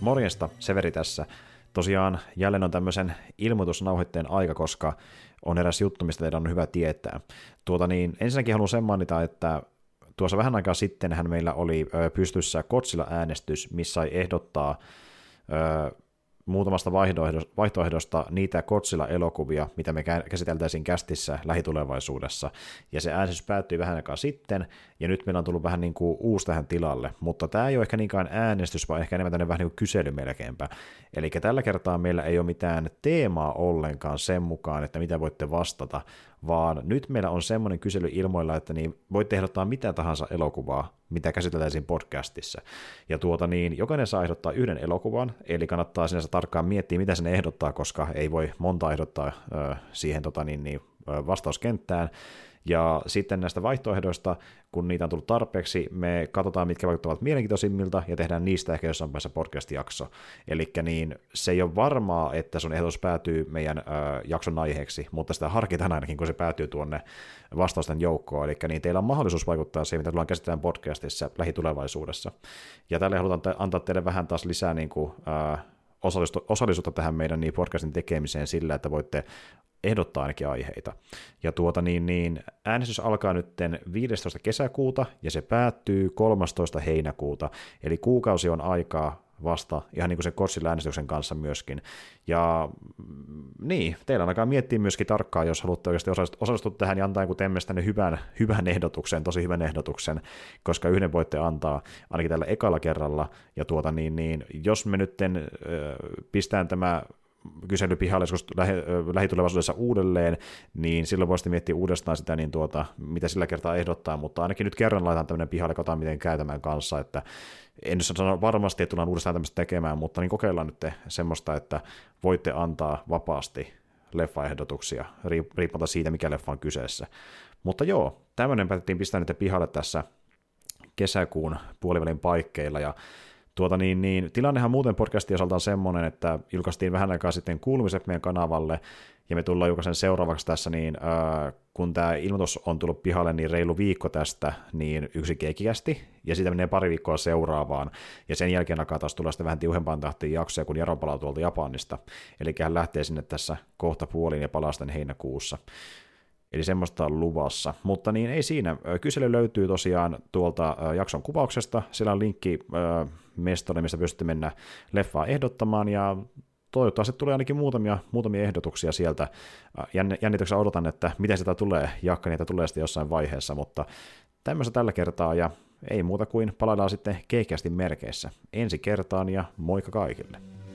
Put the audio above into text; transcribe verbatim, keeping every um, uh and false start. Morjesta, Severi tässä. Tosiaan jälleen on tämmöisen ilmoitusnauhoitteen aika, koska on eräs juttu, mistä teidän on hyvä tietää. Tuota niin, ensinnäkin haluan sen mainita, että tuossa vähän aikaa sittenhän meillä oli pystyssä Kotsila-äänestys, missä sai ehdottaa ö, muutamasta vaihtoehdosta niitä Kotsila-elokuvia, mitä me käsiteltäisiin kästissä lähitulevaisuudessa. Ja se äänestys päättyi vähän aikaa sitten, ja nyt meillä on tullut vähän niin kuin uusi tähän tilalle. Mutta tämä ei ole ehkä niinkään äänestys, vaan ehkä enemmän tämmöinen vähän niin kuin kysely melkeinpä. Eli tällä kertaa meillä ei ole mitään teemaa ollenkaan sen mukaan, että mitä voitte vastata, vaan nyt meillä on semmoinen kysely ilmoilla, että niin voitte ehdottaa mitä tahansa elokuvaa, mitä käsiteltäisiin podcastissa. Ja tuota niin, jokainen saa ehdottaa yhden elokuvan, eli kannattaa sinänsä tarkkaan miettiä, mitä sinne ehdottaa, koska ei voi monta ehdottaa ö, siihen tota niin, niin, vastauskenttään. Ja sitten näistä vaihtoehdoista, kun niitä on tullut tarpeeksi, me katsotaan, mitkä vaikuttavat mielenkiintoisimmilta, ja tehdään niistä ehkä jossain päässä podcast-jakso. Eli niin, se ei ole varmaa, että sun ehdotus päätyy meidän ö, jakson aiheeksi, mutta sitä harkitaan ainakin, kun se päätyy tuonne vastausten joukkoon. Eli niin, teillä on mahdollisuus vaikuttaa siihen, mitä tullaan käsitellään podcastissa lähitulevaisuudessa. Ja tälle halutaan antaa teille vähän taas lisää niin kuin, ö, osallisuutta tähän meidän niin podcastin tekemiseen sillä, että voitte ehdottaa ainakin aiheita. Ja tuota niin, niin äänestys alkaa nyt viidestoista kesäkuuta ja se päättyy kolmastoista heinäkuuta, eli kuukausi on aikaa vasta, ihan niin kuin sen Kotsila-äänestyksen kanssa myöskin. Ja niin, teillä on aikaa miettiä myöskin tarkkaan, jos haluatte oikeasti osallistua tähän ja antaa joku tämmöistä hyvän, hyvän ehdotuksen, tosi hyvän ehdotuksen, koska yhden voitte antaa ainakin tällä ekalla kerralla. Ja tuota niin, niin jos me nyt äh, pistään tämä kysely pihalle joskus lähitulevaisuudessa uudelleen, niin silloin voisi miettiä uudestaan sitä, niin tuota, mitä sillä kertaa ehdottaa, mutta ainakin nyt kerran laitan tämmöinen pihalle, katsotaan miten käy tämän kanssa, että en sano varmasti, että tullaan uudestaan tämmöistä tekemään, mutta niin kokeillaan nyt semmoista, että voitte antaa vapaasti leffaehdotuksia, riippumatta siitä, mikä leffa on kyseessä. Mutta joo, tämmöinen päätettiin pistää nyt pihalle tässä kesäkuun puolivälin paikkeilla, ja Tuota niin, niin, tilannehan muuten podcastin osalta on semmoinen, että julkaistiin vähän aikaa sitten kuulumiset meidän kanavalle, ja me tullaan julkaisen seuraavaksi tässä, niin äh, kun tämä ilmoitus on tullut pihalle, niin reilu viikko tästä, niin yksi Geekicast, ja siitä menee pari viikkoa seuraavaan, ja sen jälkeen alkaa taas tulla sitten vähän tiuhempaan tahtiin jaksoja, kun Jaro palaa tuolta Japanista, eli hän lähtee sinne tässä kohta puoliin ja palaa sitten heinäkuussa. Eli semmoista on luvassa, mutta niin ei siinä. Kysely löytyy tosiaan tuolta jakson kuvauksesta, siellä on linkki äh, mestolle, mistä pystytte mennä leffaa ehdottamaan, ja toivottavasti tulee ainakin muutamia, muutamia ehdotuksia sieltä. Jännityksellä odotan, että miten sitä tulee, Jaakka niitä tulee sitten jossain vaiheessa, mutta tämmöistä tällä kertaa, ja ei muuta kuin palaillaan sitten Geekicastin merkeissä. Ensi kertaan, ja moikka kaikille!